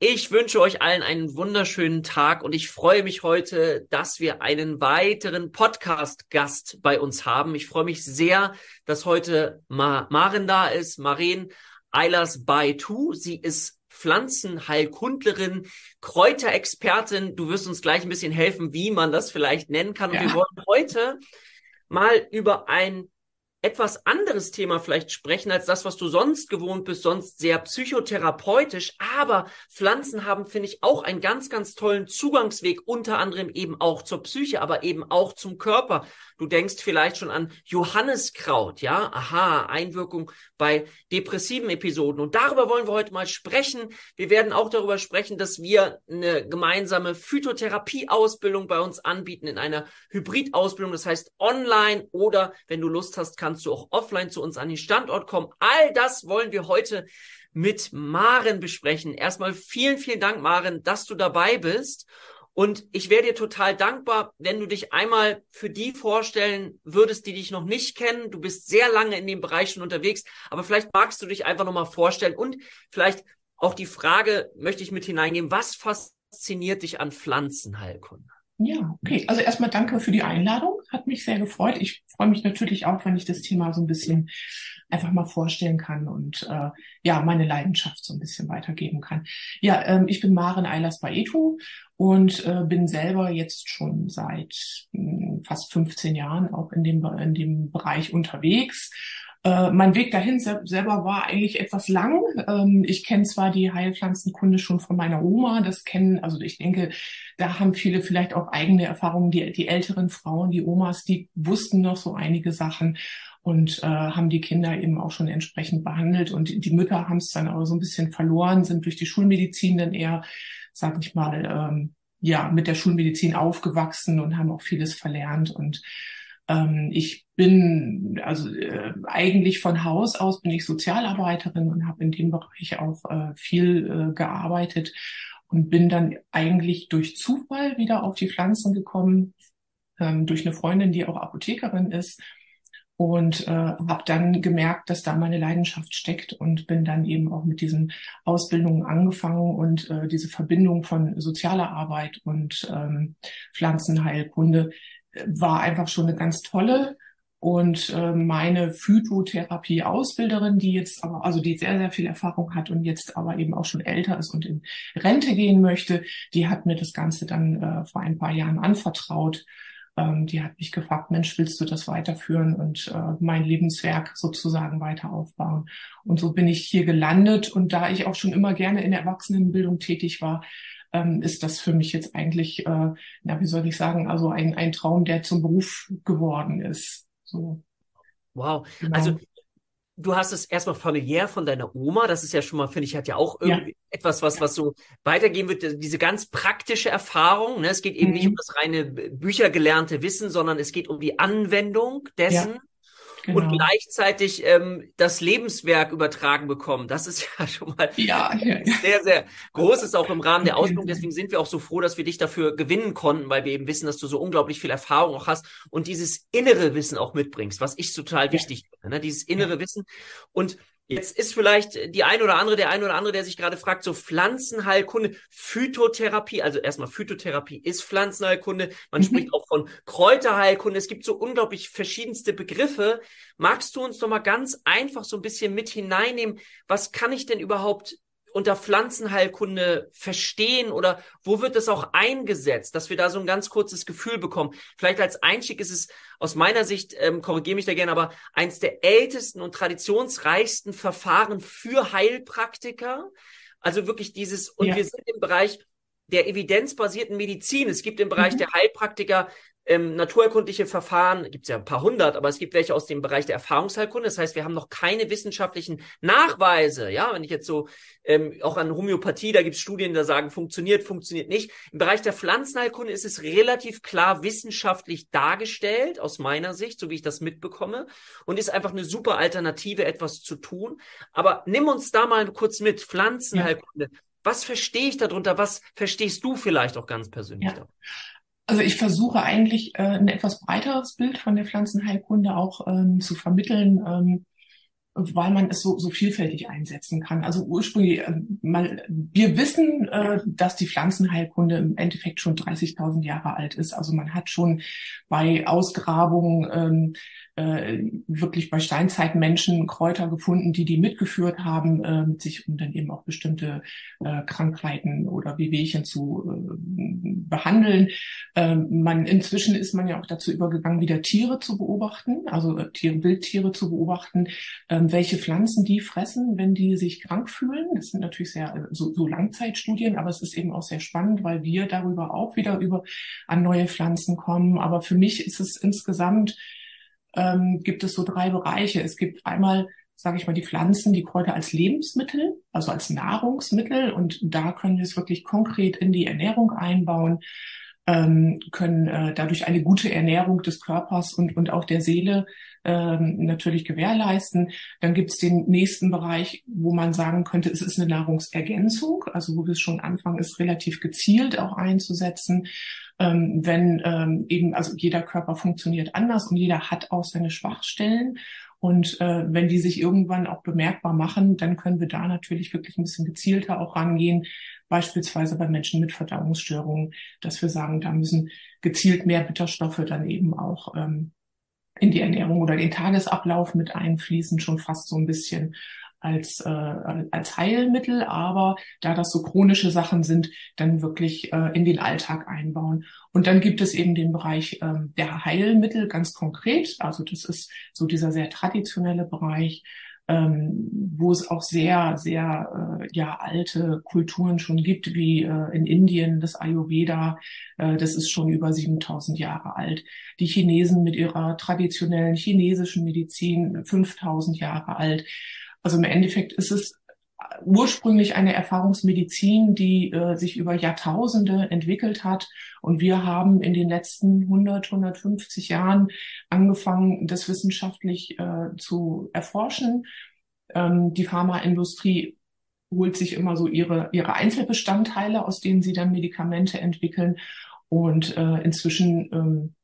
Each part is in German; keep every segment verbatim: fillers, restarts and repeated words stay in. Ich wünsche euch allen einen wunderschönen Tag und ich freue mich heute, dass wir einen weiteren Podcast-Gast bei uns haben. Ich freue mich sehr, dass heute Ma- Maren da ist, Maren Eilers-Baetu. Sie ist Pflanzenheilkundlerin, Kräuterexpertin. Du wirst uns gleich ein bisschen helfen, wie man das vielleicht nennen kann. Ja. Und wir wollen heute mal über ein etwas anderes Thema vielleicht sprechen als das, was du sonst gewohnt bist, sonst sehr psychotherapeutisch. Aber Pflanzen haben, finde ich, auch einen ganz, ganz tollen Zugangsweg, unter anderem eben auch zur Psyche, aber eben auch zum Körper. Du denkst vielleicht schon an Johanniskraut, ja? Aha, Einwirkung bei depressiven Episoden. Und darüber wollen wir heute mal sprechen. Wir werden auch darüber sprechen, dass wir eine gemeinsame Phytotherapie-Ausbildung bei uns anbieten in einer Hybrid-Ausbildung. Das heißt online oder, wenn du Lust hast, kannst du auch offline zu uns an den Standort kommen. All das wollen wir heute mit Maren besprechen. Erstmal vielen, vielen Dank, Maren, dass du dabei bist. Und ich wäre dir total dankbar, wenn du dich einmal für die vorstellen würdest, die dich noch nicht kennen. Du bist sehr lange in dem Bereich schon unterwegs, aber vielleicht magst du dich einfach nochmal vorstellen. Und vielleicht auch die Frage möchte ich mit hineingeben, was fasziniert dich an Pflanzenheilkunde? Ja, okay. Also erstmal danke für die Einladung. Hat mich sehr gefreut. Ich freue mich natürlich auch, wenn ich das Thema so ein bisschen einfach mal vorstellen kann und äh, ja, meine Leidenschaft so ein bisschen weitergeben kann. Ja, ähm, ich bin Maren Eilers-Baetu und äh, bin selber jetzt schon seit mh, fast fünfzehn Jahren auch in dem, in dem Bereich unterwegs. Äh, mein Weg dahin se- selber war eigentlich etwas lang. Ähm, ich kenne zwar die Heilpflanzenkunde schon von meiner Oma, das kennen, also ich denke, da haben viele vielleicht auch eigene Erfahrungen, die, die älteren Frauen, die Omas, die wussten noch so einige Sachen und äh, haben die Kinder eben auch schon entsprechend behandelt. Und die, die Mütter haben es dann aber so ein bisschen verloren, sind durch die Schulmedizin dann eher, sag ich mal, ähm, ja, mit der Schulmedizin aufgewachsen und haben auch vieles verlernt. Und ich bin, also äh, eigentlich von Haus aus bin ich Sozialarbeiterin und habe in dem Bereich auch äh, viel äh, gearbeitet und bin dann eigentlich durch Zufall wieder auf die Pflanzen gekommen, ähm, durch eine Freundin, die auch Apothekerin ist, und äh, habe dann gemerkt, dass da meine Leidenschaft steckt und bin dann eben auch mit diesen Ausbildungen angefangen und äh, diese Verbindung von sozialer Arbeit und ähm, Pflanzenheilkunde war einfach schon eine ganz tolle. Und äh, meine Phytotherapie-Ausbilderin, die jetzt aber, also die sehr, sehr viel Erfahrung hat und jetzt aber eben auch schon älter ist und in Rente gehen möchte, die hat mir das Ganze dann äh, vor ein paar Jahren anvertraut. Ähm, die hat mich gefragt, Mensch, willst du das weiterführen und äh, mein Lebenswerk sozusagen weiter aufbauen? Und so bin ich hier gelandet. Und da ich auch schon immer gerne in der Erwachsenenbildung tätig war, Ähm, ist das für mich jetzt eigentlich, äh, na, wie soll ich sagen, also ein, ein Traum, der zum Beruf geworden ist. So. Wow, genau. Also du hast es erstmal familiär von deiner Oma, das ist ja schon mal, finde ich, hat ja auch irgendwie ja. etwas, was, ja. was so weitergehen wird, diese ganz praktische Erfahrung, ne? Es geht eben mhm. nicht um das reine büchergelernte Wissen, sondern es geht um die Anwendung dessen. Ja. Genau. Und gleichzeitig ähm, das Lebenswerk übertragen bekommen. Das ist ja schon mal ja, ja, ja. sehr, sehr groß, ist auch im Rahmen der Ausbildung. Deswegen sind wir auch so froh, dass wir dich dafür gewinnen konnten, weil wir eben wissen, dass du so unglaublich viel Erfahrung auch hast und dieses innere Wissen auch mitbringst, was ich total wichtig ja. finde, ne? Dieses innere ja. Wissen. Und jetzt ist vielleicht die ein oder andere, der ein oder andere, der sich gerade fragt, so Pflanzenheilkunde, Phytotherapie, also erstmal Phytotherapie ist Pflanzenheilkunde, man mhm. spricht auch von Kräuterheilkunde, es gibt so unglaublich verschiedenste Begriffe. Magst du uns doch mal ganz einfach so ein bisschen mit hineinnehmen, was kann ich denn überhaupt unter Pflanzenheilkunde verstehen oder wo wird das auch eingesetzt, dass wir da so ein ganz kurzes Gefühl bekommen? Vielleicht als Einstieg ist es aus meiner Sicht, ähm, korrigiere mich da gerne, aber eins der ältesten und traditionsreichsten Verfahren für Heilpraktiker. Also wirklich dieses, und ja. wir sind im Bereich der evidenzbasierten Medizin. Es gibt im Bereich mhm. der Heilpraktiker ähm, naturerkundliche Verfahren, gibt es ja ein paar hundert, aber es gibt welche aus dem Bereich der Erfahrungsheilkunde. Das heißt, wir haben noch keine wissenschaftlichen Nachweise. Ja, wenn ich jetzt so, ähm, auch an Homöopathie, da gibt es Studien, da sagen, funktioniert, funktioniert nicht. Im Bereich der Pflanzenheilkunde ist es relativ klar wissenschaftlich dargestellt, aus meiner Sicht, so wie ich das mitbekomme, und ist einfach eine super Alternative, etwas zu tun. Aber nimm uns da mal kurz mit, Pflanzenheilkunde. Ja. Was verstehe ich darunter? Was verstehst du vielleicht auch ganz persönlich ja. darunter? Also ich versuche eigentlich äh, ein etwas breiteres Bild von der Pflanzenheilkunde auch ähm, zu vermitteln, ähm, und weil man es so, so vielfältig einsetzen kann. Also ursprünglich, man, wir wissen, äh, dass die Pflanzenheilkunde im Endeffekt schon dreißigtausend Jahre alt ist. Also man hat schon bei Ausgrabungen ähm, wirklich bei Steinzeitmenschen Kräuter gefunden, die die mitgeführt haben, äh, sich um dann eben auch bestimmte äh, Krankheiten oder Wehwehchen zu äh, behandeln. Ähm, man inzwischen ist man ja auch dazu übergegangen, wieder Tiere zu beobachten, also äh, Tiere, Wildtiere zu beobachten, äh, welche Pflanzen die fressen, wenn die sich krank fühlen. Das sind natürlich sehr so, so Langzeitstudien, aber es ist eben auch sehr spannend, weil wir darüber auch wieder über an neue Pflanzen kommen. Aber für mich ist es insgesamt Ähm, gibt es so drei Bereiche. Es gibt einmal, sage ich mal, die Pflanzen, die Kräuter als Lebensmittel, also als Nahrungsmittel. Und da können wir es wirklich konkret in die Ernährung einbauen, ähm, können äh, dadurch eine gute Ernährung des Körpers und, und auch der Seele ähm, natürlich gewährleisten. Dann gibt es den nächsten Bereich, wo man sagen könnte, es ist eine Nahrungsergänzung, also wo wir es schon anfangen, es relativ gezielt auch einzusetzen. Ähm, wenn ähm, eben, also jeder Körper funktioniert anders und jeder hat auch seine Schwachstellen. Und äh, wenn die sich irgendwann auch bemerkbar machen, dann können wir da natürlich wirklich ein bisschen gezielter auch rangehen, beispielsweise bei Menschen mit Verdauungsstörungen, dass wir sagen, da müssen gezielt mehr Bitterstoffe dann eben auch ähm, in die Ernährung oder den Tagesablauf mit einfließen, schon fast so ein bisschen als äh, als Heilmittel, aber da das so chronische Sachen sind, dann wirklich äh, in den Alltag einbauen. Und dann gibt es eben den Bereich äh, der Heilmittel ganz konkret, also das ist so dieser sehr traditionelle Bereich, ähm, wo es auch sehr, sehr äh, ja alte Kulturen schon gibt, wie äh, in Indien das Ayurveda, äh, das ist schon über siebentausend Jahre alt. Die Chinesen mit ihrer traditionellen chinesischen Medizin fünftausend Jahre alt. Also im Endeffekt ist es ursprünglich eine Erfahrungsmedizin, die äh, sich über Jahrtausende entwickelt hat. Und wir haben in den letzten hundert, hundertfünfzig Jahren angefangen, das wissenschaftlich äh, zu erforschen. Ähm, die Pharmaindustrie holt sich immer so ihre, ihre Einzelbestandteile, aus denen sie dann Medikamente entwickeln. Und äh, inzwischen ähm,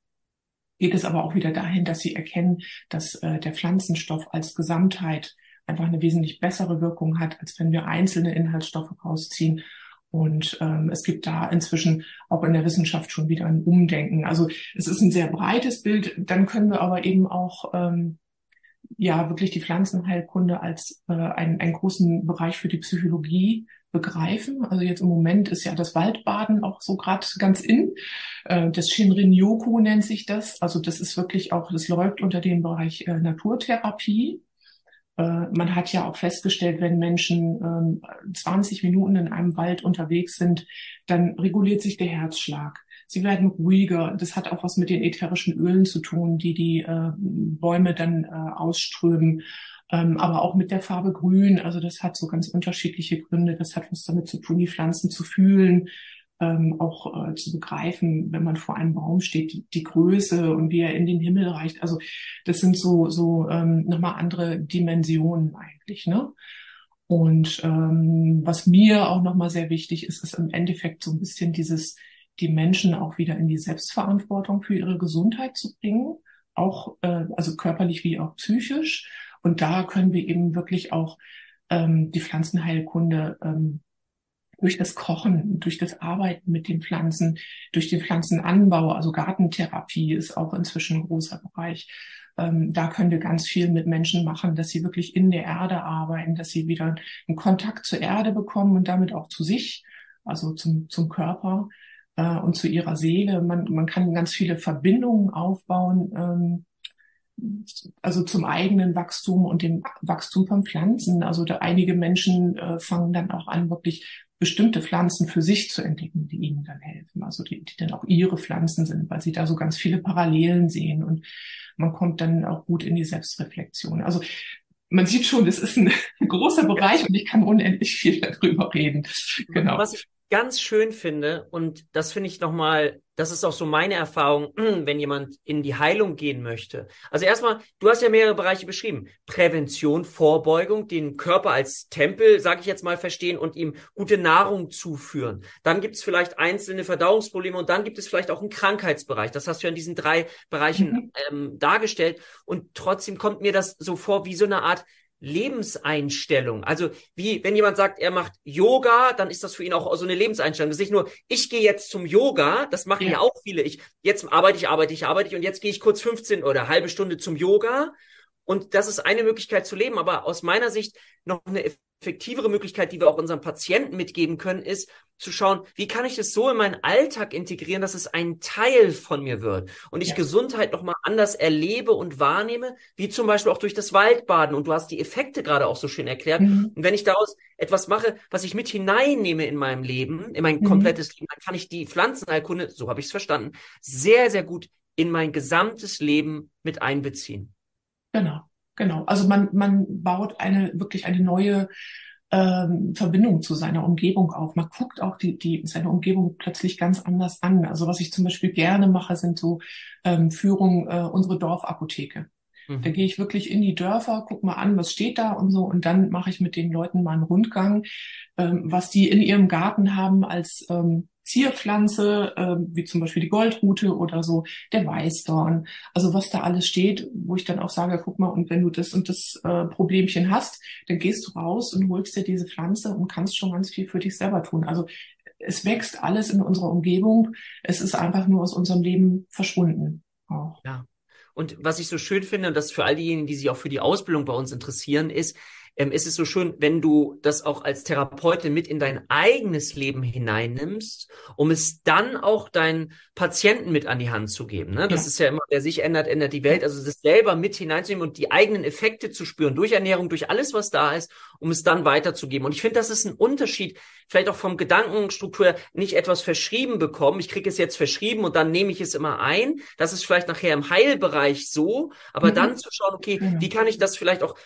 geht es aber auch wieder dahin, dass sie erkennen, dass äh, der Pflanzenstoff als Gesamtheit einfach eine wesentlich bessere Wirkung hat, als wenn wir einzelne Inhaltsstoffe rausziehen. Und ähm, es gibt da inzwischen auch in der Wissenschaft schon wieder ein Umdenken. Also es ist ein sehr breites Bild. Dann können wir aber eben auch ähm, ja wirklich die Pflanzenheilkunde als äh, einen, einen großen Bereich für die Psychologie begreifen. Also jetzt im Moment ist ja das Waldbaden auch so gerade ganz in. Äh, das Shinrin-Yoku nennt sich das. Also das ist wirklich auch, das läuft unter dem Bereich äh, Naturtherapie. Man hat ja auch festgestellt, wenn Menschen zwanzig Minuten in einem Wald unterwegs sind, dann reguliert sich der Herzschlag. Sie werden ruhiger. Das hat auch was mit den ätherischen Ölen zu tun, die die Bäume dann ausströmen. Aber auch mit der Farbe Grün. Also das hat so ganz unterschiedliche Gründe. Das hat was damit zu tun, die Pflanzen zu fühlen, auch äh, zu begreifen, wenn man vor einem Baum steht, die, die Größe und wie er in den Himmel reicht. Also das sind so so ähm, nochmal andere Dimensionen eigentlich, ne? Und ähm, was mir auch nochmal sehr wichtig ist, ist im Endeffekt so ein bisschen dieses, die Menschen auch wieder in die Selbstverantwortung für ihre Gesundheit zu bringen, auch äh, also körperlich wie auch psychisch. Und da können wir eben wirklich auch ähm, die Pflanzenheilkunde ähm, durch das Kochen, durch das Arbeiten mit den Pflanzen, durch den Pflanzenanbau, also Gartentherapie ist auch inzwischen ein großer Bereich. Ähm, da können wir ganz viel mit Menschen machen, dass sie wirklich in der Erde arbeiten, dass sie wieder einen Kontakt zur Erde bekommen und damit auch zu sich, also zum, zum Körper äh, und zu ihrer Seele. Man, man kann ganz viele Verbindungen aufbauen, ähm, also zum eigenen Wachstum und dem Wachstum von Pflanzen. Also da einige Menschen äh, fangen dann auch an, wirklich bestimmte Pflanzen für sich zu entdecken, die ihnen dann helfen. Also die, die dann auch ihre Pflanzen sind, weil sie da so ganz viele Parallelen sehen. Und man kommt dann auch gut in die Selbstreflexion. Also man sieht schon, es ist ein großer Bereich und ich kann unendlich viel darüber reden. Genau. Was ich ganz schön finde, und das finde ich nochmal, das ist auch so meine Erfahrung, wenn jemand in die Heilung gehen möchte. Also erstmal, du hast ja mehrere Bereiche beschrieben. Prävention, Vorbeugung, den Körper als Tempel, sage ich jetzt mal, verstehen und ihm gute Nahrung zuführen. Dann gibt es vielleicht einzelne Verdauungsprobleme und dann gibt es vielleicht auch einen Krankheitsbereich. Das hast du ja in diesen drei Bereichen mhm. ähm, dargestellt. Und trotzdem kommt mir das so vor wie so eine Art Lebenseinstellung. Also wie, wenn jemand sagt, er macht Yoga, dann ist das für ihn auch so eine Lebenseinstellung. Das ist nicht nur, ich gehe jetzt zum Yoga, das machen ja, ja auch viele. Ich, jetzt arbeite ich, arbeite ich, arbeite ich und jetzt gehe ich kurz fünfzehn oder eine halbe Stunde zum Yoga. Und das ist eine Möglichkeit zu leben. Aber aus meiner Sicht noch eine effektivere Möglichkeit, die wir auch unseren Patienten mitgeben können, ist zu schauen, wie kann ich das so in meinen Alltag integrieren, dass es ein Teil von mir wird und ich ja. Gesundheit nochmal anders erlebe und wahrnehme, wie zum Beispiel auch durch das Waldbaden. Und du hast die Effekte gerade auch so schön erklärt. Mhm. Und wenn ich daraus etwas mache, was ich mit hineinnehme in meinem Leben, in mein mhm. komplettes Leben, dann kann ich die Pflanzenerkunde, so habe ich es verstanden, sehr, sehr gut in mein gesamtes Leben mit einbeziehen. Genau, genau. Also man man baut eine wirklich eine neue ähm, Verbindung zu seiner Umgebung auf. Man guckt auch die die seine Umgebung plötzlich ganz anders an. Also was ich zum Beispiel gerne mache, sind so ähm, Führungen äh, unsere Dorfapotheke. Mhm. Da gehe ich wirklich in die Dörfer, guck mal an, was steht da und so, und dann mache ich mit den Leuten mal einen Rundgang, ähm, was die in ihrem Garten haben als ähm, Zierpflanze, äh, wie zum Beispiel die Goldrute oder so, der Weißdorn, also was da alles steht, wo ich dann auch sage, guck mal, und wenn du das und das äh, Problemchen hast, dann gehst du raus und holst dir diese Pflanze und kannst schon ganz viel für dich selber tun. Also es wächst alles in unserer Umgebung, es ist einfach nur aus unserem Leben verschwunden auch. Ja. Und was ich so schön finde, und das für all diejenigen, die sich auch für die Ausbildung bei uns interessieren, ist, ähm, ist es so schön, wenn du das auch als Therapeutin mit in dein eigenes Leben hineinnimmst, um es dann auch deinen Patienten mit an die Hand zu geben. Ne? Das ja. ist ja immer, wer sich ändert, ändert die Welt. Also das selber mit hineinzunehmen und die eigenen Effekte zu spüren, durch Ernährung, durch alles, was da ist, um es dann weiterzugeben. Und ich finde, das ist ein Unterschied, vielleicht auch vom Gedankenstruktur, nicht etwas verschrieben bekommen. Ich kriege es jetzt verschrieben und dann nehme ich es immer ein. Das ist vielleicht nachher im Heilbereich so, aber mhm. dann zu schauen, okay, ja. wie kann ich das vielleicht auch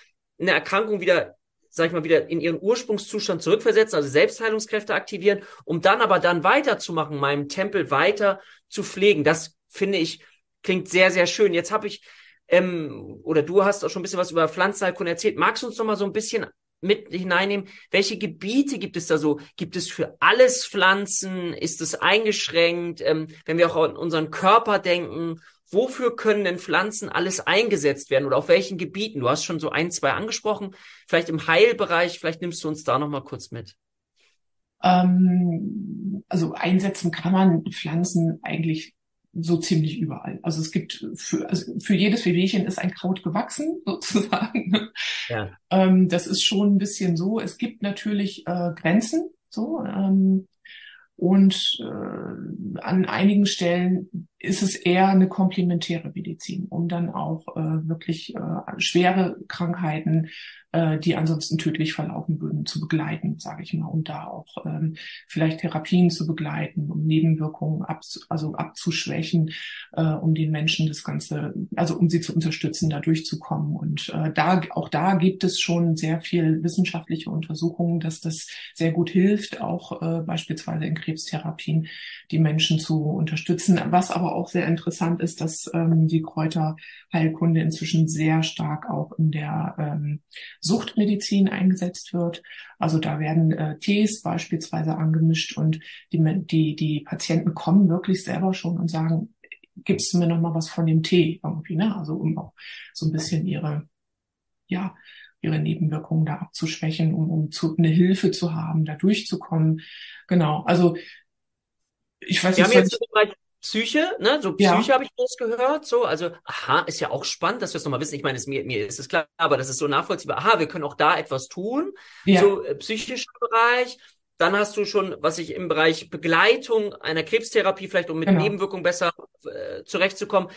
eine Erkrankung wieder, sag ich mal, wieder in ihren Ursprungszustand zurückversetzen, also Selbstheilungskräfte aktivieren, um dann aber dann weiterzumachen, meinem Tempel weiter zu pflegen. Das, finde ich, klingt sehr, sehr schön. Jetzt habe ich, ähm, oder du hast auch schon ein bisschen was über Pflanzenheilkunde erzählt. Magst du uns noch mal so ein bisschen mit hineinnehmen? Welche Gebiete gibt es da so? Gibt es für alles Pflanzen? Ist es eingeschränkt? Ähm, wenn wir auch an unseren Körper denken, wofür können denn Pflanzen alles eingesetzt werden oder auf welchen Gebieten? Du hast schon so ein, zwei angesprochen, vielleicht im Heilbereich, vielleicht nimmst du uns da nochmal kurz mit. Ähm, also einsetzen kann man Pflanzen eigentlich so ziemlich überall. Also es gibt für, also für jedes Wehwehchen ist ein Kraut gewachsen, sozusagen. Ja. Ähm, das ist schon ein bisschen so. Es gibt natürlich äh, Grenzen, so, ähm, Und äh, an einigen Stellen ist es eher eine komplementäre Medizin, um dann auch äh, wirklich äh, schwere Krankheiten, äh, die ansonsten tödlich verlaufen würden, zu begleiten, sage ich mal, um da auch ähm, vielleicht Therapien zu begleiten, um Nebenwirkungen abzu- also abzuschwächen, äh, um den Menschen das Ganze, also um sie zu unterstützen, da durchzukommen. Und äh, da auch da gibt es schon sehr viel wissenschaftliche Untersuchungen, dass das sehr gut hilft, auch äh, beispielsweise in Krebstherapien die Menschen zu unterstützen. Was aber auch sehr interessant ist, dass ähm, die Kräuterheilkunde inzwischen sehr stark auch in der ähm, Suchtmedizin eingesetzt wird. Also da werden äh, Tees beispielsweise angemischt und die, die, die Patienten kommen wirklich selber schon und sagen, gibst du mir nochmal was von dem Tee irgendwie, ne? Also um auch so ein bisschen ihre, ja, ihre Nebenwirkungen da abzuschwächen, um, um zu, eine Hilfe zu haben, da durchzukommen. Genau, also ich weiß nicht, jetzt ich... Psyche, ne, so Psyche ja. habe ich rausgehört, so, also, aha, ist ja auch spannend, dass wir es nochmal wissen. Ich meine, es, mir, mir ist es klar, aber das ist so nachvollziehbar. Aha, wir können auch da etwas tun, ja. so äh, psychischer Bereich. Dann hast du schon, was ich im Bereich Begleitung einer Krebstherapie vielleicht, um mit genau. Nebenwirkungen besser äh, zurechtzukommen.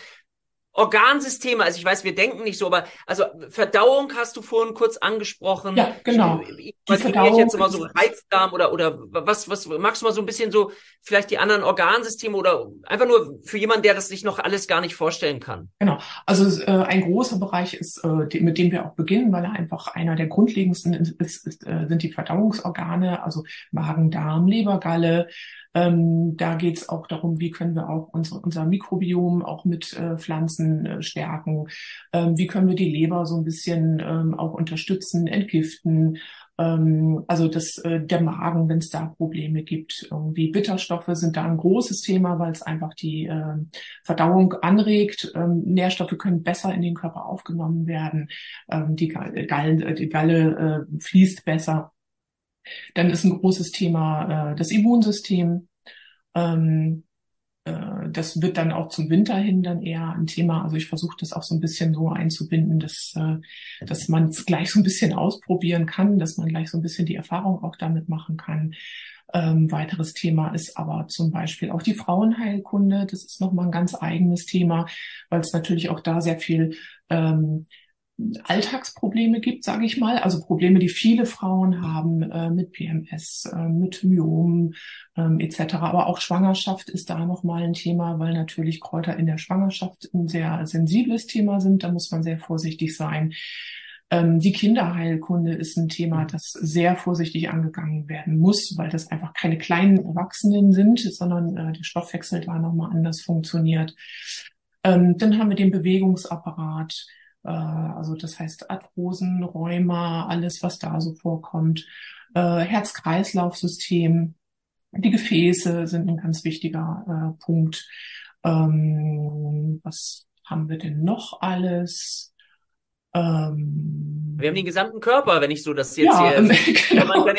Organsysteme, also ich weiß, wir denken nicht so, aber also Verdauung hast du vorhin kurz angesprochen. Ja, genau. Ich, was ich jetzt immer so Reizdarm oder oder was was magst du mal so ein bisschen so vielleicht die anderen Organsysteme oder einfach nur für jemanden, der das sich noch alles gar nicht vorstellen kann. Genau. Also äh, ein großer Bereich ist, äh, mit dem wir auch beginnen, weil er einfach einer der grundlegendsten ist, ist, ist äh, sind die Verdauungsorgane, also Magen, Darm, Lebergalle, Ähm, da geht es auch darum, wie können wir auch unsere, unser Mikrobiom auch mit äh, Pflanzen äh, stärken, ähm, wie können wir die Leber so ein bisschen ähm, auch unterstützen, entgiften, ähm, also das, äh, der Magen, wenn es da Probleme gibt. Irgendwie Bitterstoffe sind da ein großes Thema, weil es einfach die äh, Verdauung anregt. Ähm, Nährstoffe können besser in den Körper aufgenommen werden, ähm, die, Galle, die Galle äh, fließt besser. Dann ist ein großes Thema äh, das Immunsystem. Ähm, äh, das wird dann auch zum Winter hin dann eher ein Thema. Also ich versuche das auch so ein bisschen so einzubinden, dass, äh, dass man es gleich so ein bisschen ausprobieren kann, dass man gleich so ein bisschen die Erfahrung auch damit machen kann. Ähm, weiteres Thema ist aber zum Beispiel auch die Frauenheilkunde. Das ist nochmal ein ganz eigenes Thema, weil es natürlich auch da sehr viel ähm, Alltagsprobleme gibt, sage ich mal, also Probleme, die viele Frauen haben äh, mit P M S, äh, mit Myomen ähm, et cetera. Aber auch Schwangerschaft ist da nochmal ein Thema, weil natürlich Kräuter in der Schwangerschaft ein sehr sensibles Thema sind. Da muss man sehr vorsichtig sein. Ähm, die Kinderheilkunde ist ein Thema, das sehr vorsichtig angegangen werden muss, weil das einfach keine kleinen Erwachsenen sind, sondern äh, der Stoffwechsel da nochmal anders funktioniert. Ähm, dann haben wir den Bewegungsapparat. Also das heißt Arthrosen, Rheuma, alles, was da so vorkommt. Herz-Kreislauf-System, die Gefäße sind ein ganz wichtiger äh, Punkt. Ähm, was haben wir denn noch alles? Ähm, wir haben den gesamten Körper, wenn ich so das jetzt ja, hier... Genau. Wenn man kann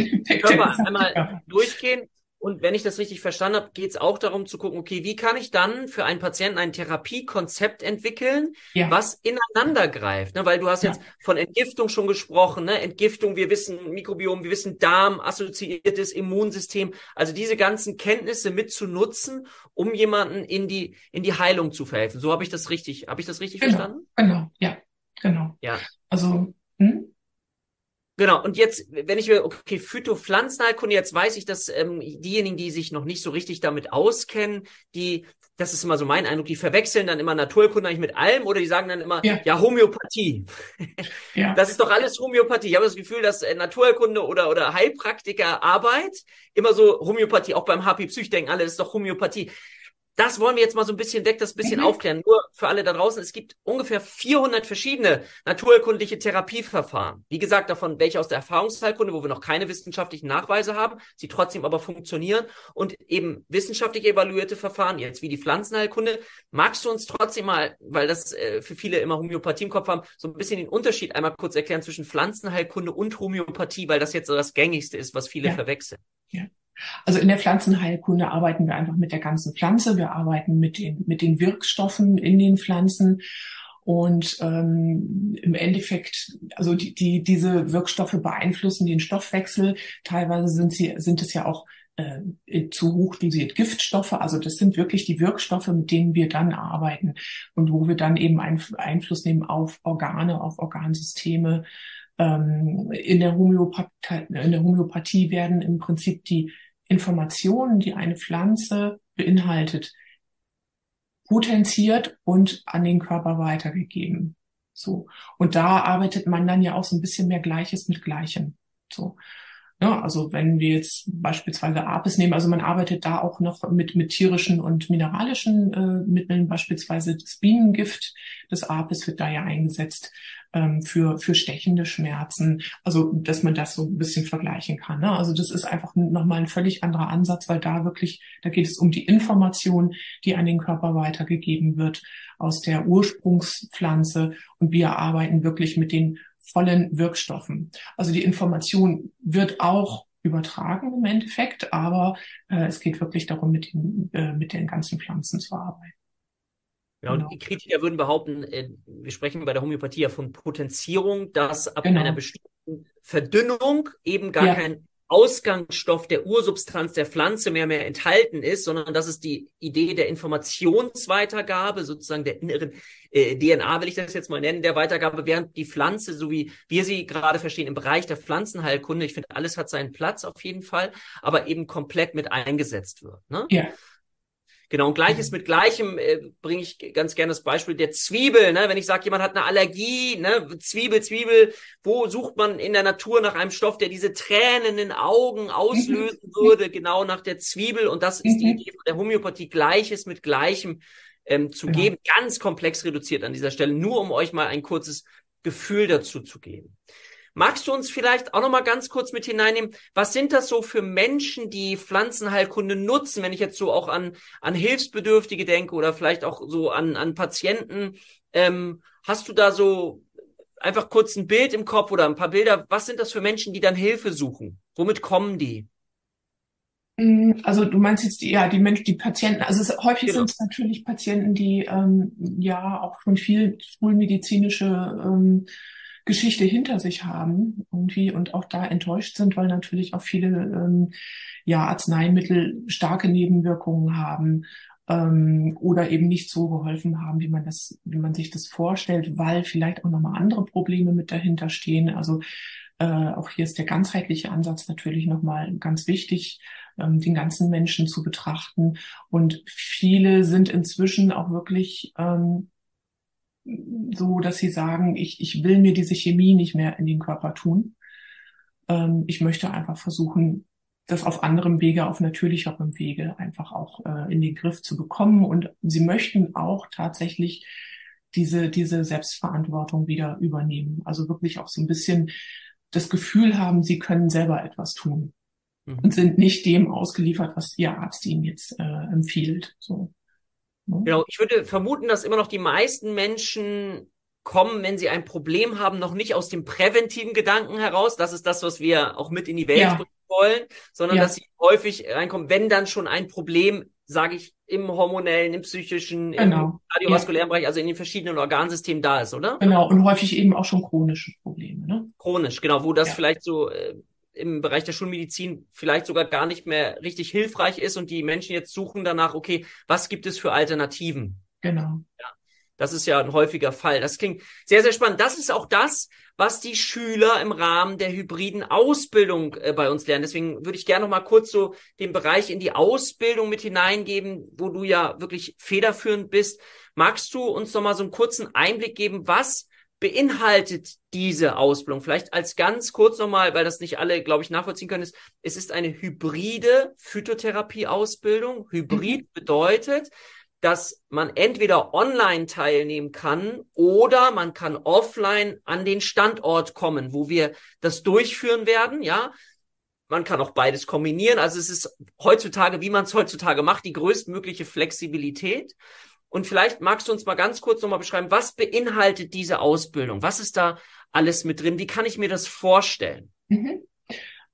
den gesamten Körper einmal durchgehen. Und wenn ich das richtig verstanden habe, geht es auch darum zu gucken, okay, wie kann ich dann für einen Patienten ein Therapiekonzept entwickeln, ja. was ineinander greift? Ne? Weil du hast ja. jetzt von Entgiftung schon gesprochen, ne? Entgiftung, wir wissen Mikrobiom, wir wissen Darm, assoziiertes Immunsystem. Also diese ganzen Kenntnisse mit zu nutzen, um jemanden in die in die Heilung zu verhelfen. So habe ich das richtig, habe ich das richtig genau. verstanden? Genau, ja, genau. Ja. Also, hm? Genau, und jetzt, wenn ich mir, okay, Phytopflanzenheilkunde, jetzt weiß ich, dass ähm, diejenigen, die sich noch nicht so richtig damit auskennen, die, das ist immer so mein Eindruck, die verwechseln dann immer Naturkunde eigentlich mit allem oder die sagen dann immer, ja, ja Homöopathie. ja. Das ist doch alles Homöopathie. Ich habe das Gefühl, dass äh, Naturkunde oder oder Heilpraktikerarbeit immer so Homöopathie, auch beim H P-Psych denken alle, das ist doch Homöopathie. Das wollen wir jetzt mal so ein bisschen weg, das ein bisschen mhm. aufklären. Nur für alle da draußen, es gibt ungefähr vierhundert verschiedene naturheilkundliche Therapieverfahren. Wie gesagt, davon welche aus der Erfahrungsheilkunde, wo wir noch keine wissenschaftlichen Nachweise haben, sie trotzdem aber funktionieren. Und eben wissenschaftlich evaluierte Verfahren, jetzt wie die Pflanzenheilkunde. Magst du uns trotzdem mal, weil das äh, für viele immer Homöopathie im Kopf haben, so ein bisschen den Unterschied einmal kurz erklären zwischen Pflanzenheilkunde und Homöopathie, weil das jetzt so das Gängigste ist, was viele ja. verwechseln. Ja. Also in der Pflanzenheilkunde arbeiten wir einfach mit der ganzen Pflanze. Wir arbeiten mit den, mit den Wirkstoffen in den Pflanzen. Und ähm, im Endeffekt, also die, die, diese Wirkstoffe beeinflussen den Stoffwechsel. Teilweise sind sie, sind es ja auch Äh, zu hoch dosiert Giftstoffe, also das sind wirklich die Wirkstoffe, mit denen wir dann arbeiten und wo wir dann eben Einf- Einfluss nehmen auf Organe, auf Organsysteme. Ähm, in der Homöopathie, in der Homöopathie werden im Prinzip die Informationen, die eine Pflanze beinhaltet, potenziert und an den Körper weitergegeben. So. Und da arbeitet man dann ja auch so ein bisschen mehr Gleiches mit Gleichem. So. Ja, also wenn wir jetzt beispielsweise Apis nehmen, also man arbeitet da auch noch mit, mit tierischen und mineralischen äh, Mitteln, beispielsweise das Bienengift des Apis wird da ja eingesetzt ähm, für, für stechende Schmerzen, also dass man das so ein bisschen vergleichen kann. Ne? Also das ist einfach nochmal ein völlig anderer Ansatz, weil da wirklich, da geht es um die Information, die an den Körper weitergegeben wird aus der Ursprungspflanze und wir arbeiten wirklich mit den vollen Wirkstoffen. Also die Information wird auch übertragen im Endeffekt, aber äh, es geht wirklich darum, mit den, äh, mit den ganzen Pflanzen zu arbeiten. Ja, und genau. Die Kritiker würden behaupten, äh, wir sprechen bei der Homöopathie ja von Potenzierung, dass ab genau. einer bestimmten Verdünnung eben gar ja. kein Ausgangsstoff der Ursubstanz der Pflanze mehr mehr enthalten ist, sondern das ist die Idee der Informationsweitergabe, sozusagen der inneren äh, D N A, will ich das jetzt mal nennen, der Weitergabe, während die Pflanze, so wie wir sie gerade verstehen, im Bereich der Pflanzenheilkunde, ich finde, alles hat seinen Platz auf jeden Fall, aber eben komplett mit eingesetzt wird. Ne? Ja. Genau, und Gleiches mit Gleichem äh, bringe ich ganz gerne das Beispiel der Zwiebel. Ne? Wenn ich sage, jemand hat eine Allergie, ne? Zwiebel, Zwiebel, wo sucht man in der Natur nach einem Stoff, der diese Tränen in den Augen auslösen würde? Genau, nach der Zwiebel. Und das ist die Idee von der Homöopathie, Gleiches mit Gleichem ähm, zu genau. geben. Ganz komplex reduziert an dieser Stelle, nur um euch mal ein kurzes Gefühl dazu zu geben. Magst du uns vielleicht auch noch mal ganz kurz mit hineinnehmen, was sind das so für Menschen, die Pflanzenheilkunde nutzen, wenn ich jetzt so auch an an Hilfsbedürftige denke oder vielleicht auch so an an Patienten? Ähm, hast du da so einfach kurz ein Bild im Kopf oder ein paar Bilder? Was sind das für Menschen, die dann Hilfe suchen? Womit kommen die? Also du meinst jetzt die, ja, die Menschen, die Patienten, also es, häufig genau. sind es natürlich Patienten, die ähm, ja auch schon viel schulmedizinische ähm, Geschichte hinter sich haben irgendwie und auch da enttäuscht sind, weil natürlich auch viele ähm, ja Arzneimittel starke Nebenwirkungen haben ähm, oder eben nicht so geholfen haben, wie man das, wie man sich das vorstellt, weil vielleicht auch nochmal andere Probleme mit dahinter stehen. Also äh, auch hier ist der ganzheitliche Ansatz natürlich nochmal ganz wichtig, ähm, den ganzen Menschen zu betrachten. Und viele sind inzwischen auch wirklich ähm, so, dass sie sagen, ich ich will mir diese Chemie nicht mehr in den Körper tun. Ähm, ich möchte einfach versuchen, das auf anderem Wege, auf natürlicherem Wege einfach auch äh, in den Griff zu bekommen. Und sie möchten auch tatsächlich diese diese Selbstverantwortung wieder übernehmen. Also wirklich auch so ein bisschen das Gefühl haben, sie können selber etwas tun mhm. und sind nicht dem ausgeliefert, was ihr Arzt ihnen jetzt äh, empfiehlt. So. Genau, ich würde vermuten, dass immer noch die meisten Menschen kommen, wenn sie ein Problem haben, noch nicht aus dem präventiven Gedanken heraus. Das ist das, was wir auch mit in die Welt ja. bringen wollen, sondern ja. dass sie häufig reinkommen, wenn dann schon ein Problem, sage ich, im hormonellen, im psychischen, genau. im kardiovaskulären ja. Bereich, also in den verschiedenen Organsystemen da ist, oder? Genau, und häufig eben auch schon chronische Probleme. Ne? Chronisch, genau, wo das ja. vielleicht so äh, im Bereich der Schulmedizin vielleicht sogar gar nicht mehr richtig hilfreich ist und die Menschen jetzt suchen danach, okay, was gibt es für Alternativen? Genau. Ja, das ist ja ein häufiger Fall. Das klingt sehr, sehr spannend. Das ist auch das, was die Schüler im Rahmen der hybriden Ausbildung äh, bei uns lernen. Deswegen würde ich gerne noch mal kurz so den Bereich in die Ausbildung mit hineingeben, wo du ja wirklich federführend bist. Magst du uns noch mal so einen kurzen Einblick geben, was beinhaltet diese Ausbildung? Vielleicht als ganz kurz nochmal, weil das nicht alle, glaube ich, nachvollziehen können, ist, es ist eine hybride Phytotherapie-Ausbildung. Hybrid bedeutet, dass man entweder online teilnehmen kann oder man kann offline an den Standort kommen, wo wir das durchführen werden, ja. Man kann auch beides kombinieren. Also es ist heutzutage, wie man es heutzutage macht, die größtmögliche Flexibilität. Und vielleicht magst du uns mal ganz kurz nochmal beschreiben, was beinhaltet diese Ausbildung? Was ist da alles mit drin? Wie kann ich mir das vorstellen? Mhm.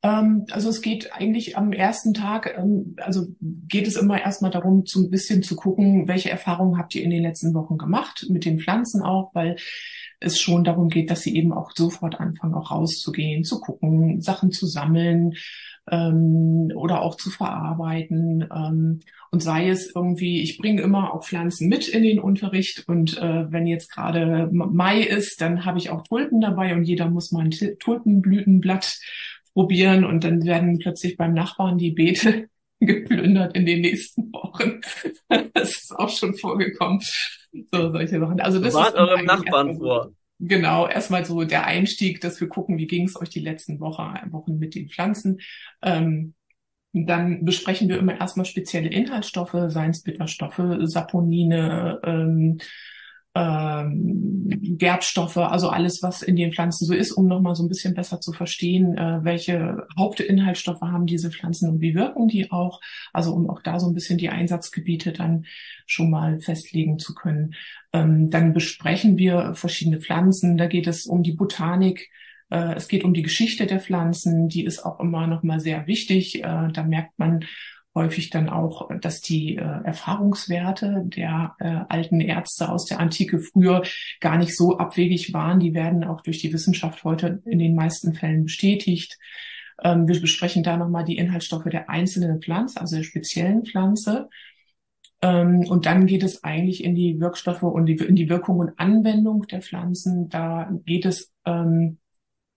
Ähm, also es geht eigentlich am ersten Tag, ähm, also geht es immer erstmal darum, so ein bisschen zu gucken, welche Erfahrungen habt ihr in den letzten Wochen gemacht, mit den Pflanzen auch, weil es schon darum geht, dass sie eben auch sofort anfangen, auch rauszugehen, zu gucken, Sachen zu sammeln, ähm, oder auch zu verarbeiten, ähm, und sei es irgendwie, ich bringe immer auch Pflanzen mit in den Unterricht und äh, wenn jetzt gerade Mai ist, dann habe ich auch Tulpen dabei und jeder muss mal ein Tulpenblütenblatt probieren und dann werden plötzlich beim Nachbarn die Beete geplündert in den nächsten Wochen. Das ist auch schon vorgekommen. So, solche Sachen. Also das wart ist eurem Nachbarn vor. Genau, erstmal so der Einstieg, dass wir gucken, wie ging es euch die letzten Woche, Wochen mit den Pflanzen. Ähm, dann besprechen wir immer erstmal spezielle Inhaltsstoffe, seien es Bitterstoffe, Saponine, ähm, ähm, Gerbstoffe, also alles, was in den Pflanzen so ist, um nochmal so ein bisschen besser zu verstehen, äh, welche Hauptinhaltsstoffe haben diese Pflanzen und wie wirken die auch, also um auch da so ein bisschen die Einsatzgebiete dann schon mal festlegen zu können. Ähm, dann besprechen wir verschiedene Pflanzen, da geht es um die Botanik, äh, es geht um die Geschichte der Pflanzen, die ist auch immer nochmal sehr wichtig, äh, da merkt man häufig dann auch, dass die äh, Erfahrungswerte der äh, alten Ärzte aus der Antike früher gar nicht so abwegig waren. Die werden auch durch die Wissenschaft heute in den meisten Fällen bestätigt. Ähm, wir besprechen da nochmal die Inhaltsstoffe der einzelnen Pflanze, also der speziellen Pflanze. Ähm, und dann geht es eigentlich in die Wirkstoffe und die, in die Wirkung und Anwendung der Pflanzen. Da geht es ähm,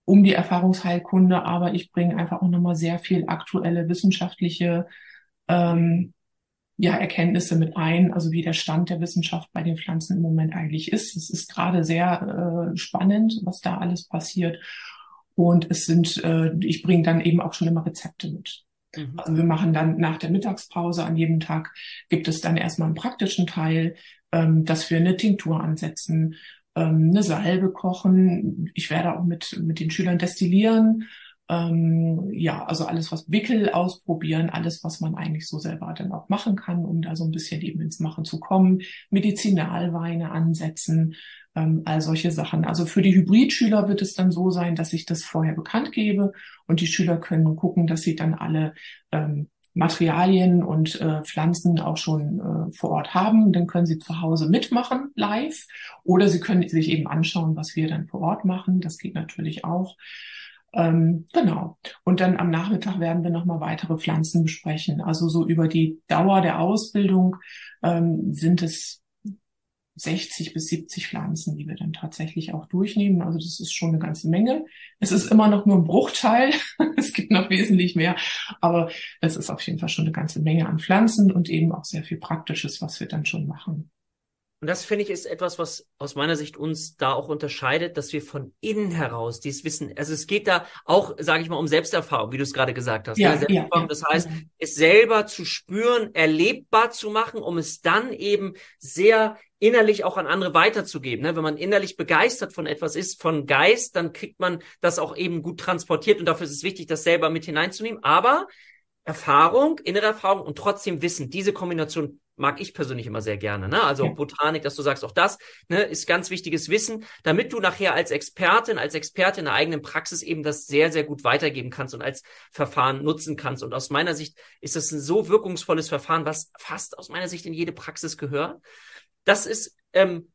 um die Erfahrungsheilkunde, aber ich bringe einfach auch nochmal sehr viel aktuelle wissenschaftliche Ähm, ja, Erkenntnisse mit ein, also wie der Stand der Wissenschaft bei den Pflanzen im Moment eigentlich ist. Es ist gerade sehr äh, spannend, was da alles passiert. Und es sind, äh, ich bringe dann eben auch schon immer Rezepte mit. Mhm. Also wir machen dann nach der Mittagspause an jedem Tag, gibt es dann erstmal einen praktischen Teil, ähm, dass wir eine Tinktur ansetzen, ähm, eine Salbe kochen. Ich werde auch mit mit den Schülern destillieren. Ähm, ja, also alles, was Wickel ausprobieren, alles, was man eigentlich so selber dann auch machen kann, um da so ein bisschen eben ins Machen zu kommen. Medizinalweine ansetzen, ähm, all solche Sachen. Also für die Hybridschüler wird es dann so sein, dass ich das vorher bekannt gebe und die Schüler können gucken, dass sie dann alle ähm, Materialien und äh, Pflanzen auch schon äh, vor Ort haben. Dann können sie zu Hause mitmachen, live, oder sie können sich eben anschauen, was wir dann vor Ort machen. Das geht natürlich auch. Ähm, genau. Und dann am Nachmittag werden wir nochmal weitere Pflanzen besprechen. Also so über die Dauer der Ausbildung ähm, sind es sechzig bis siebzig Pflanzen, die wir dann tatsächlich auch durchnehmen. Also das ist schon eine ganze Menge. Es ist immer noch nur ein Bruchteil. Es gibt noch wesentlich mehr. Aber es ist auf jeden Fall schon eine ganze Menge an Pflanzen und eben auch sehr viel Praktisches, was wir dann schon machen. Und das, finde ich, ist etwas, was aus meiner Sicht uns da auch unterscheidet, dass wir von innen heraus dieses Wissen, also es geht da auch, sage ich mal, um Selbsterfahrung, wie du es gerade gesagt hast. Ja, ne? Selbsterfahrung, ja, das heißt, ja. Es selber zu spüren, erlebbar zu machen, um es dann eben sehr innerlich auch an andere weiterzugeben. Ne? Wenn man innerlich begeistert von etwas ist, von Geist, dann kriegt man das auch eben gut transportiert und dafür ist es wichtig, das selber mit hineinzunehmen. Aber Erfahrung, innere Erfahrung und trotzdem Wissen, diese Kombination mag ich persönlich immer sehr gerne, ne? Also ja. Botanik, dass du sagst, auch das, ne, ist ganz wichtiges Wissen, damit du nachher als Expertin, als Experte in der eigenen Praxis eben das sehr, sehr gut weitergeben kannst und als Verfahren nutzen kannst. Und aus meiner Sicht ist das ein so wirkungsvolles Verfahren, was fast aus meiner Sicht in jede Praxis gehört. Das ist, ähm,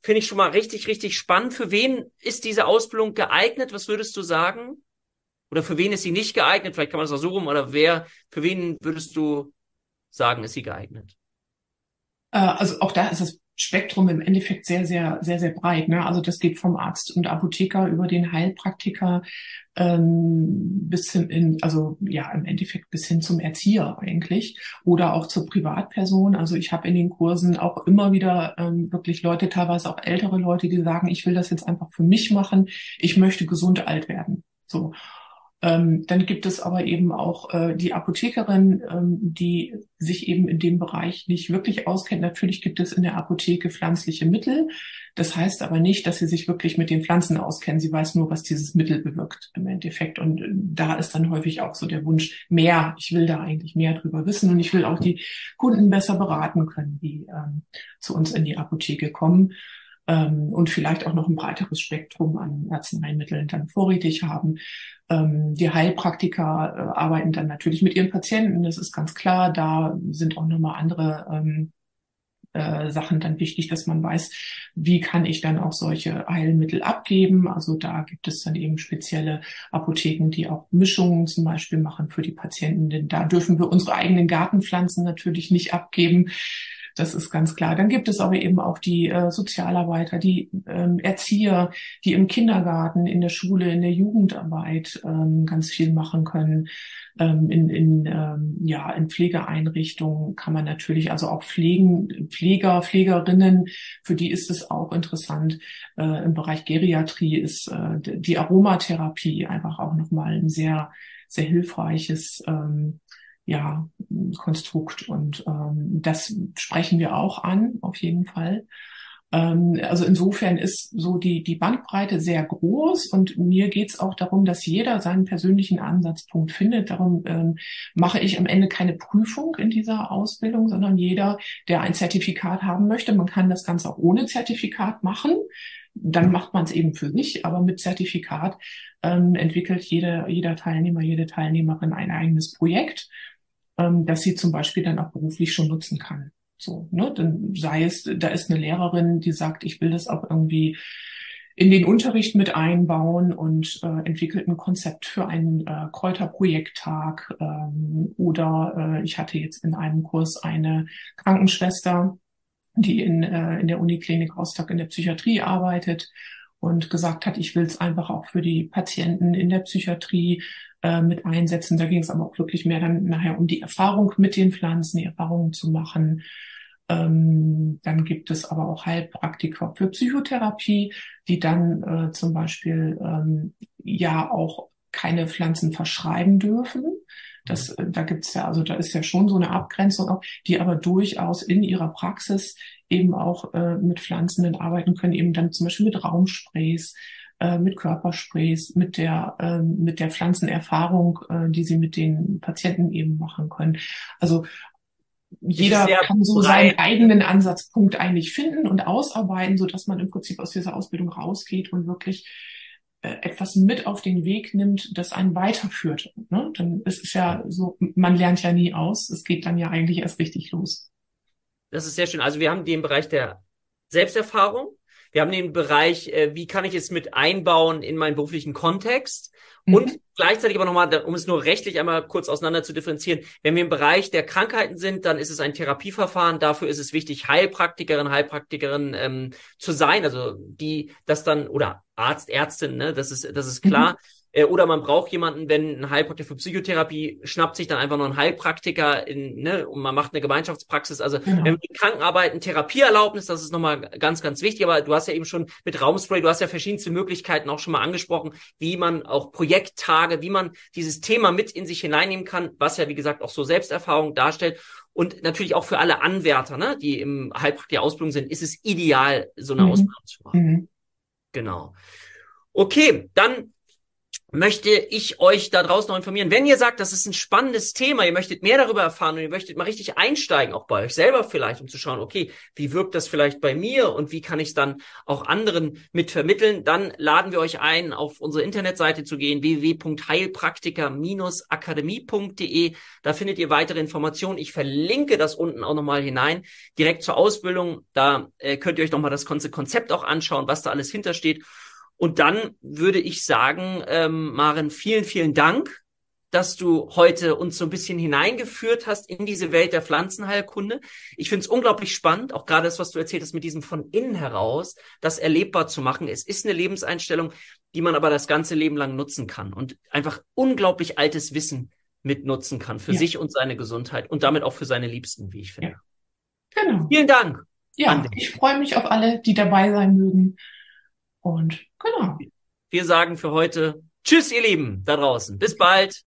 finde ich schon mal richtig, richtig spannend. Für wen ist diese Ausbildung geeignet? Was würdest du sagen? Oder für wen ist sie nicht geeignet? Vielleicht kann man das auch so rum. Oder wer, für wen würdest du sagen, ist sie geeignet? Also auch da ist das Spektrum im Endeffekt sehr, sehr, sehr, sehr breit. Ne? Also das geht vom Arzt und Apotheker über den Heilpraktiker ähm, bis hin, in, also ja im Endeffekt bis hin zum Erzieher eigentlich oder auch zur Privatperson. Also ich habe in den Kursen auch immer wieder ähm, wirklich Leute, teilweise auch ältere Leute, die sagen, ich will das jetzt einfach für mich machen, ich möchte gesund alt werden. So. Ähm, dann gibt es aber eben auch äh, die Apothekerin, ähm, die sich eben in dem Bereich nicht wirklich auskennt. Natürlich gibt es in der Apotheke pflanzliche Mittel. Das heißt aber nicht, dass sie sich wirklich mit den Pflanzen auskennen. Sie weiß nur, was dieses Mittel bewirkt im Endeffekt. Und äh, da ist dann häufig auch so der Wunsch, mehr. Ich will da eigentlich mehr drüber wissen und ich will auch die Kunden besser beraten können, die ähm, zu uns in die Apotheke kommen. Ähm, und vielleicht auch noch ein breiteres Spektrum an Arzneimitteln dann vorrätig haben. Ähm, die Heilpraktiker äh, arbeiten dann natürlich mit ihren Patienten, das ist ganz klar. Da sind auch nochmal andere ähm, äh, Sachen dann wichtig, dass man weiß, wie kann ich dann auch solche Heilmittel abgeben. Also da gibt es dann eben spezielle Apotheken, die auch Mischungen zum Beispiel machen für die Patienten. Denn da dürfen wir unsere eigenen Gartenpflanzen natürlich nicht abgeben. Das ist ganz klar. Dann gibt es aber eben auch die äh, Sozialarbeiter, die ähm, Erzieher, die im Kindergarten, in der Schule, in der Jugendarbeit ähm, ganz viel machen können. Ähm, in in ähm, ja in Pflegeeinrichtungen kann man natürlich also auch pflegen, Pfleger, Pflegerinnen. Für die ist es auch interessant. Äh, im Bereich Geriatrie ist äh, die Aromatherapie einfach auch nochmal ein sehr sehr hilfreiches ähm, ja, Konstrukt und ähm, das sprechen wir auch an, auf jeden Fall. Ähm, also insofern ist so die die Bandbreite sehr groß und mir geht's auch darum, dass jeder seinen persönlichen Ansatzpunkt findet. Darum ähm, mache ich am Ende keine Prüfung in dieser Ausbildung, sondern jeder, der ein Zertifikat haben möchte, man kann das Ganze auch ohne Zertifikat machen. Dann macht man es eben für sich, aber mit Zertifikat ähm, entwickelt jede, jeder Teilnehmer, jede Teilnehmerin ein eigenes Projekt, ähm, das sie zum Beispiel dann auch beruflich schon nutzen kann. So, ne? Dann sei es, da ist eine Lehrerin, die sagt, ich will das auch irgendwie in den Unterricht mit einbauen und äh, entwickelt ein Konzept für einen äh, Kräuterprojekttag ähm, oder äh, ich hatte jetzt in einem Kurs eine Krankenschwester, die in, äh, in der Uniklinik Rostock in der Psychiatrie arbeitet und gesagt hat, ich will es einfach auch für die Patienten in der Psychiatrie äh, mit einsetzen. Da ging es aber auch wirklich mehr dann nachher um die Erfahrung mit den Pflanzen, die Erfahrungen zu machen. Ähm, dann gibt es aber auch Heilpraktiker für Psychotherapie, die dann äh, zum Beispiel ähm, ja auch keine Pflanzen verschreiben dürfen. Das, da gibt's ja, also da ist ja schon so eine Abgrenzung auch, die aber durchaus in ihrer Praxis eben auch äh, mit Pflanzen dann arbeiten können, eben dann zum Beispiel mit Raumsprays, äh, mit Körpersprays, mit der, äh, mit der Pflanzenerfahrung, äh, die sie mit den Patienten eben machen können. Also jeder kann so seinen eigenen Ansatzpunkt eigentlich finden und ausarbeiten, so dass man im Prinzip aus dieser Ausbildung rausgeht und wirklich etwas mit auf den Weg nimmt, das einen weiterführt. Ne? Dann ist es ja so, man lernt ja nie aus. Es geht dann ja eigentlich erst richtig los. Das ist sehr schön. Also wir haben den Bereich der Selbsterfahrung. Wir haben den Bereich, wie kann ich es mit einbauen in meinen beruflichen Kontext? Und mhm. gleichzeitig aber nochmal, um es nur rechtlich einmal kurz auseinander zu differenzieren, wenn wir im Bereich der Krankheiten sind, dann ist es ein Therapieverfahren. Dafür ist es wichtig, Heilpraktikerin, Heilpraktikerin ähm, zu sein. Also die, das dann, oder Arzt, Ärztin, ne, das ist, das ist klar. Mhm. Äh, oder man braucht jemanden, wenn ein Heilpraktiker für Psychotherapie schnappt sich dann einfach nur einen Heilpraktiker in, ne, und man macht eine Gemeinschaftspraxis. Also genau. Wenn wir mit Kranken arbeiten, Therapieerlaubnis, das ist nochmal ganz, ganz wichtig. Aber du hast ja eben schon mit Raumspray, du hast ja verschiedenste Möglichkeiten auch schon mal angesprochen, wie man auch Projekte Projekttage, wie man dieses Thema mit in sich hineinnehmen kann, was ja, wie gesagt, auch so Selbsterfahrung darstellt. Und natürlich auch für alle Anwärter, ne, die im Heilpraktiker-Ausbildung sind, ist es ideal, so eine mhm. Ausbildung zu machen. Mhm. Genau. Okay, dann möchte ich euch da draußen noch informieren. Wenn ihr sagt, das ist ein spannendes Thema, ihr möchtet mehr darüber erfahren und ihr möchtet mal richtig einsteigen, auch bei euch selber vielleicht, um zu schauen, okay, wie wirkt das vielleicht bei mir und wie kann ich es dann auch anderen mit vermitteln, dann laden wir euch ein, auf unsere Internetseite zu gehen, w w w punkt heilpraktiker akademie punkt de. Da findet ihr weitere Informationen. Ich verlinke das unten auch nochmal hinein, direkt zur Ausbildung. Da äh, könnt ihr euch nochmal das ganze Konzept auch anschauen, was da alles hintersteht. Und dann würde ich sagen, ähm, Maren, vielen, vielen Dank, dass du heute uns so ein bisschen hineingeführt hast in diese Welt der Pflanzenheilkunde. Ich finde es unglaublich spannend, auch gerade das, was du erzählt hast, mit diesem von innen heraus, das erlebbar zu machen. Es ist eine Lebenseinstellung, die man aber das ganze Leben lang nutzen kann und einfach unglaublich altes Wissen mitnutzen kann für ja. sich und seine Gesundheit und damit auch für seine Liebsten, wie ich finde. Ja. Genau. Vielen Dank. Ja, ich freue mich auf alle, die dabei sein mögen. Und genau. Wir sagen für heute Tschüss, ihr Lieben da draußen. Bis bald.